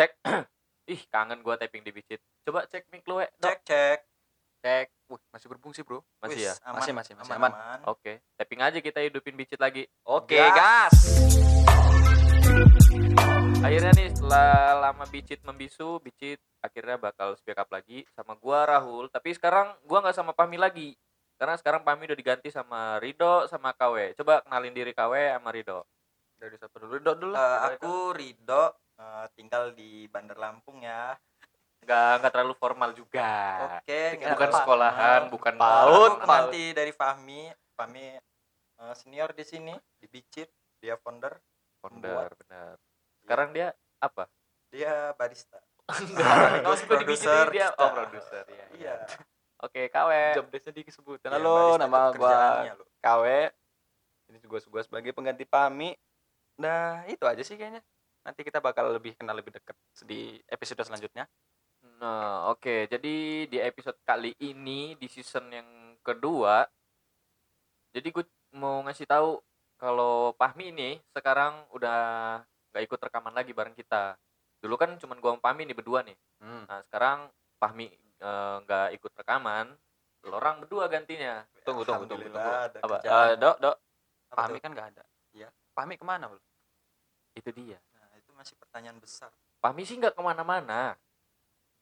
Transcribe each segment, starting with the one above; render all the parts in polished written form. cek. Ih, kangen gue taping di Bicit. Coba cek mic lu, Dok. Cek. Wih, masih berfungsi, Bro. Masih ya? Aman. Masih aman. Oke. Taping aja kita hidupin Bicit lagi. Oke, gas. Akhirnya nih setelah lama Bicit membisu, Bicit akhirnya bakal speak up lagi sama gue Rahul. Tapi sekarang gue gak sama Pami lagi. Karena sekarang Pami udah diganti sama Ridho sama KW. Coba kenalin diri KW sama Ridho. Dari siapa dulu? Ridho dulu. Aku Ridho, tinggal di Bandar Lampung ya. Enggak terlalu formal juga. Oke, bukan sekolahan, bukan PAUD. Nanti dari Fahmi. Fahmi senior di sini, di Bicit, dia founder, benar. Sekarang dia apa? Dia barista. Produser. Dia produser ya. Iya. Oke, KW. Job desk-nya disebut. Halo, nama gua KW. Ini tugas-tugas sebagai pengganti Pami. Nah, itu aja sih kayaknya. Nanti kita bakal lebih kenal lebih dekat di episode selanjutnya. Nah, oke. Jadi di episode kali ini di season yang kedua, jadi gue mau ngasih tahu kalau Pahmi ini sekarang udah nggak ikut rekaman lagi bareng kita. Dulu kan cuma gue sama Pahmi nih berdua nih. Nah, sekarang Pahmi nggak ikut rekaman, lorang berdua gantinya. Tunggu. Dok. Pahmi kan nggak ada. Iya. Pahmi kemana lu? Itu dia. Nah, itu masih pertanyaan besar. Pahmi sih nggak kemana-mana.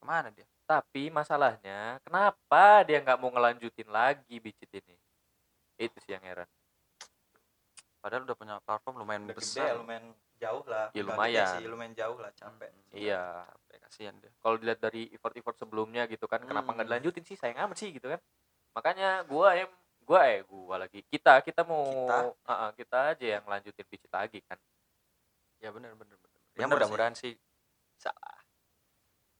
Kemana dia? Tapi masalahnya, kenapa dia nggak mau ngelanjutin lagi Bicit ini? Itu sih yang heran. Padahal udah punya platform lumayan besar. Lumayan jauh lah. Ya lumayan. Lumayan jauh lah, capek. Iya. Capek, kasihan dia. Kalau dilihat dari effort-effort sebelumnya gitu kan, kenapa nggak dilanjutin sih? Sayang amat sih gitu kan. Makanya kita aja yang lanjutin Bicit lagi kan. Ya benar. Ya mudah-mudahan sih. Salah.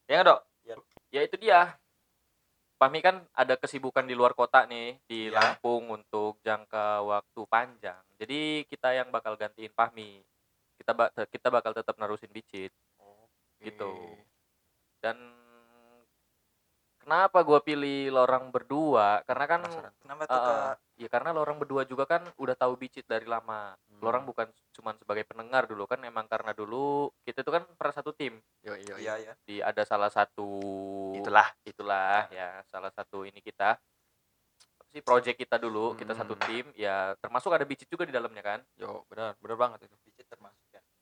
Ya nggak, Dok? Ya. Ya itu dia. Pahmi kan ada kesibukan di luar kota nih, di Lampung untuk jangka waktu panjang. Jadi kita yang bakal gantiin Pahmi. Kita bakal tetap narusin Bicit. Okay. Gitu. Dan kenapa gue pilih lorang berdua? Karena kan kenapa tuh, Kak? Ya karena lorang berdua juga kan udah tahu Bicit dari lama. Lorang bukan cuma sebagai pendengar dulu kan, emang karena dulu kita itu kan pernah satu tim. Iya. Di ada salah satu itulah ya salah satu ini kita. Apa sih project kita dulu, kita satu tim ya, termasuk ada Bicit juga di dalamnya kan? Yo, benar banget itu.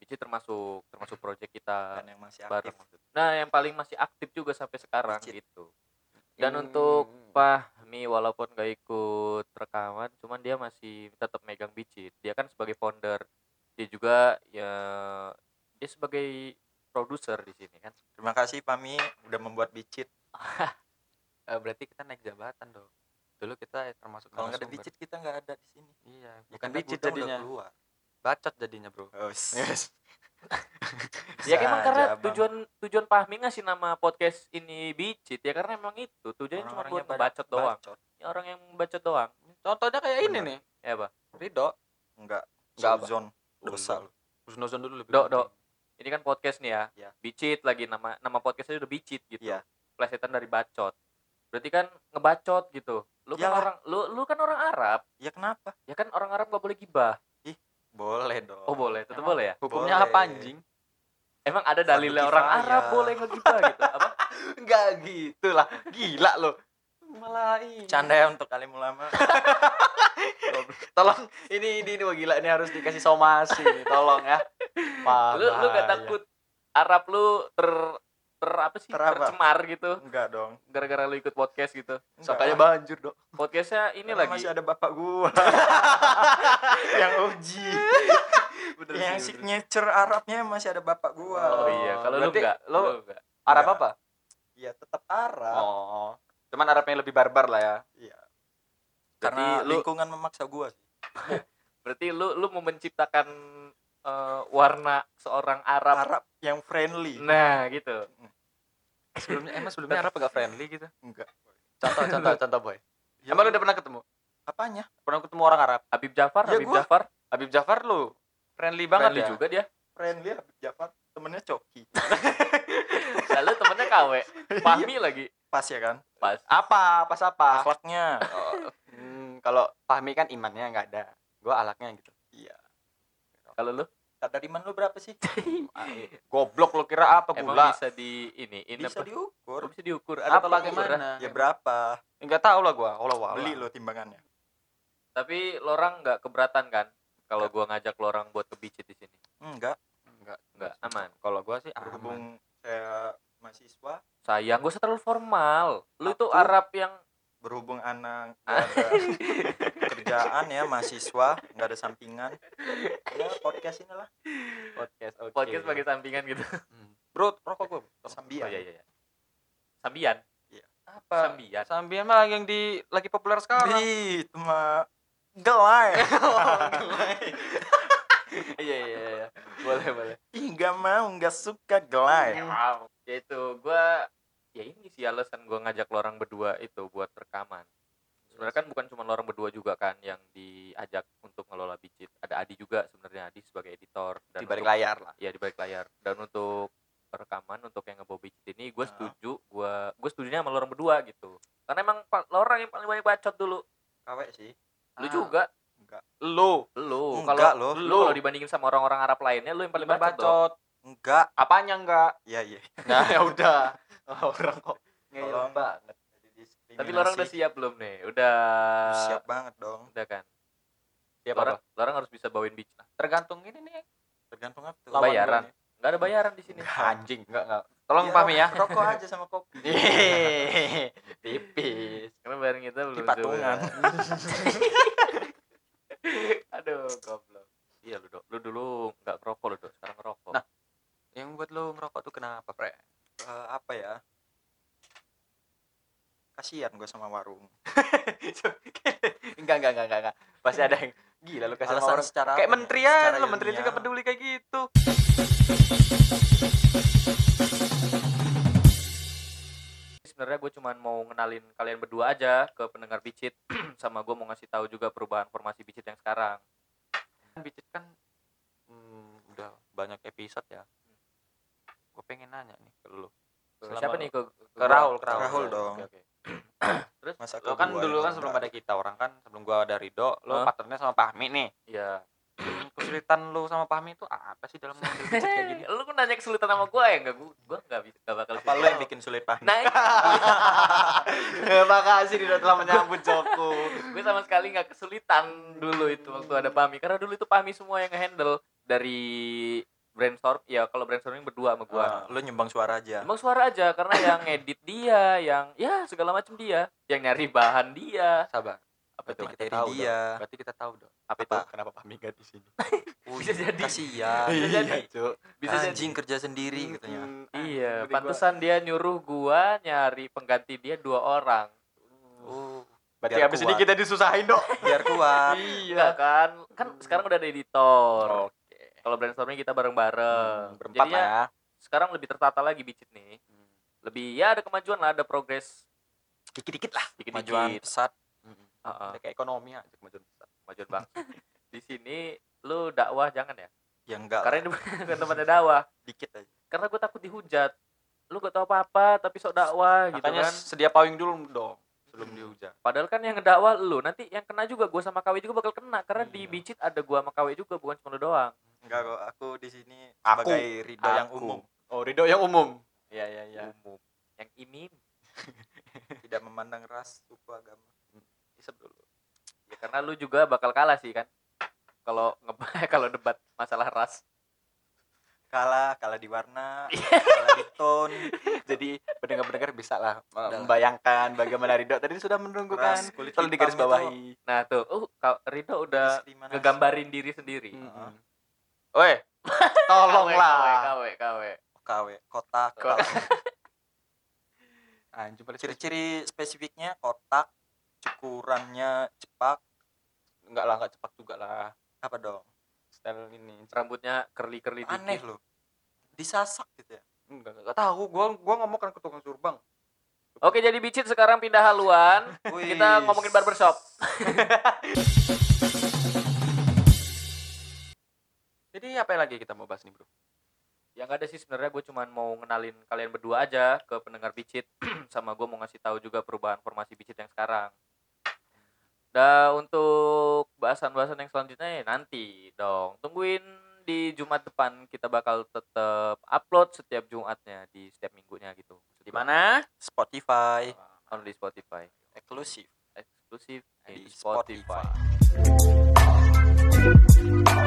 Bicit termasuk project kita dan yang masih aktif. Nah, yang paling masih aktif juga sampai sekarang Bicit. Gitu. Dan untuk Fahmi walaupun gak ikut rekaman, cuman dia masih tetap megang Bicit. Dia kan sebagai founder, dia juga ya dia sebagai produser di sini kan. Terima kasih Fahmi udah membuat Bicit. Berarti kita naik jabatan dong. Dulu kita termasuk kalau nggak ada Bicit kita nggak ada di sini. Iya. Bukan Bicit jadinya. Bacot jadinya bro. Oh, yes. Ya emang karena tujuan Fahmi ngasih nama podcast ini Bicit ya karena emang itu tujuannya cuma buat ngebacot doang. Ya, orang yang bacot doang. Contohnya kayak ini nih. Ya apa? Ridho. Enggak Zon. Besar. Usnozon dulu lebih. Dok. Ini kan podcast nih ya. Bicit lagi nama podcastnya udah Bicit gitu. Ya. Plesetan dari bacot. Berarti kan ngebacot gitu. Lu kan orang Arab. Ya kenapa? Ya kan orang Arab enggak boleh gibah. Boleh dong. Oh boleh, tetap boleh ya? Hukumnya boleh. Apa anjing? Emang ada dalilnya orang Arab boleh ngegibah gitu? Apa? Enggak gitu lah, gila loh. Malah ini canda ya untuk alim ulama. Tolong, ini wah gila, ini harus dikasih somasi nih, tolong ya. Lu gak takut Arab lu tercemar gitu? Enggak dong. Gara-gara lu ikut podcast gitu. Soalnya banjur, Dok. Podcastnya ini karena lagi masih ada bapak gua. Yang OG. Bener yang signature Arabnya masih ada bapak gua. Oh iya, kalau lu enggak. Lu Arab enggak. Apa? Iya, tetap Arab. Oh. Cuman Arabnya lebih barbar lah ya. Iya. Karena lingkungan memaksa gua sih. Berarti lu mau menciptakan warna seorang Arab yang friendly. Nah, gitu. Sebelumnya Arab agak friendly gitu. Enggak. Contoh boy. Ya. Emang lu udah pernah ketemu? Apanya? Pernah ketemu orang Arab? Habib Ja'far lu friendly banget friendly ya? Juga dia. Friendly Habib Ja'far, temennya Coki. Lalu temennya KW. Fahmi lagi. Pas ya kan? Pas. Pas apa? Akhlaknya. Kalau Fahmi kan imannya enggak ada. Gua akhlaknya gitu. Iya. Kalau lu? Dari mana lu berapa sih? Goblok lu kira apa gula? Emang bisa di ini bisa apa? Diukur. Bisa diukur. Ada apa bagaimana? Ya berapa? Enggak tahu lah gua. Olah. Beli lu timbangannya. Tapi lo orang enggak keberatan kan kalau gua ngajak lo orang buat ke Bicit di sini? Enggak aman. Kalau gua sih berhubung saya mahasiswa. Sayang gua terlalu formal. Lu itu Arab yang berhubung anak kerjaan ya mahasiswa nggak ada sampingan ya podcast inilah podcast pakai sampingan gitu. Bro rokok gue sambian. Oh, iya. Sambian iya. Apa sambian mah yang lagi populer sekarang itu mah gelai. Iya boleh nggak mau nggak suka gelai. Wow itu gue ya ini sih alasan gue ngajak lo orang berdua itu buat rekaman. Sebenarnya kan bukan cuma lo orang berdua juga kan yang diajak untuk ngelola Bicit. Ada Adi juga sebenarnya, Adi sebagai editor dan di balik layar lah. Iya di balik layar. Dan untuk rekaman untuk yang ngebawa Bicit ini gue setuju, gue setujunya sama lo orang berdua gitu. Karena emang lo orang yang paling banyak bacot dulu. KW sih. Lu juga? Enggak. Lu kalau lu dibandingin sama orang-orang Arab lainnya lu yang paling bacot. Enggak. Apanya enggak? Iya. Nah, ya udah. Orang kok ngeyel banget. Tapi lo orang udah siap belum nih? Udah siap banget dong. Udah kan? Siap apa? Lo orang harus bisa bawain Bicit. Tergantung ini nih. Tergantung apa? Bayaran. Enggak ada bayaran di sini. Anjing, enggak. Tolong Pami ya. Rokok aja sama kopi. Tipis. Karena bareng kita belum patungan. Aduh, goblok. Iya lu dok. Lu dulu enggak ngerokok lu dok. Sekarang ngerokok. Nah, yang buat lu ngerokok tuh kenapa, Pre? Apa ya? Kasihan gue sama warung. Enggak. Pasti ada yang gila lu kasihan sama warung secara kayak menterian, lu menterian juga peduli kayak gitu. Sebenarnya gue cuma mau ngenalin kalian berdua aja ke pendengar Bicit sama gue mau ngasih tahu juga perubahan formasi Bicit yang sekarang. Bicit kan udah banyak episode ya. Gue pengen nanya nih ke lu. Siapa nih ke Rahul dong. Okay. Terus lo kan dulu kan sebelum ada kita orang kan sebelum gua ada Ridho lo partnernya sama Fahmi nih. Iya. Kesulitan lo sama Fahmi itu apa sih dalam mengambil Bicit kayak gini? Lo kan nanya kesulitan sama gua ya enggak gua enggak bakal. Apa lo yang bikin sulit Fahmi? Nah. Makasih Ridho telah menyambut jokku. Gua sama sekali enggak kesulitan dulu itu waktu ada Fahmi karena dulu itu Fahmi semua yang ngehandle dari brainstorm ya kalau brainstorming berdua sama gua. Lu nyumbang suara aja karena yang edit dia yang ya segala macam dia yang nyari bahan dia sabar apa itu berarti kita tahu dong apa? Itu kenapa Pami gak di sini. Bisa jadi kasihan bisa anjing kerja sendiri katanya. Iya pantesan dia nyuruh gua nyari pengganti dia 2 orang. Berarti abis ini kita disusahin dong biar kuat. Iya kan sekarang udah ada editor. Kalau brainstorming kita bareng-bareng. Berempat lah ya. Sekarang lebih tertata lagi Bicit nih. Lebih ya ada kemajuan lah, ada progres. Dikit-dikit lah. Kemajuan pesat. Kayak ekonomi aja kemajuan pesat. Kemajuan banget. Di sini lu dakwah jangan ya? Ya enggak. Karena ini bukan tempatnya dakwah. Dikit aja. Karena gue takut dihujat. Lu gak tau apa-apa tapi sok dakwah gitu kan. Makanya sedia payung dulu dong. Belum dihujat. Padahal kan yang ngedakwah lu, nanti yang kena juga gua sama KW juga bakal kena karena di Bicit ada gua sama KW juga bukan cuma lu doang. Enggak kok, aku di sini sebagai Ridho yang umum. Oh, Ridho yang umum. Iya. Umum. Yang inim. Tidak memandang ras, suku, agama. Isep dulu. Ya karena lu juga bakal kalah sih kan. Kalau debat masalah ras. Kalah di warna, kalah di tone. Jadi pendengar-pendengar bisa lah membayangkan bagaimana Ridho tadi sudah menunggukan kalau di garis bawahi. Nah tuh, Ridho udah ngegambarin diri sendiri. Weh, tolonglah. KW, kotak. Anjir, ciri-ciri spesifiknya kotak, cukurannya cepak. Enggak cepak juga lah. Apa dong? Style ini rambutnya curly dikit. Aneh loh. Disasak gitu ya. Enggak tahu, gua ngomong kan ke tukang surbang. Oke, jadi Bicit sekarang pindah haluan. Kita ngomongin barbershop. Jadi apa yang lagi kita mau bahas nih, Bro? Yang ada sih sebenarnya gue cuman mau ngenalin kalian berdua aja ke pendengar Bicit sama gue mau ngasih tahu juga perubahan formasi Bicit yang sekarang. Nah, untuk bahasan-bahasan yang selanjutnya ya nanti dong. Tungguin di Jumat depan kita bakal tetap upload setiap Jumatnya, di setiap minggunya gitu. Di mana? Spotify. Kalau di Spotify. Eksklusif di Spotify.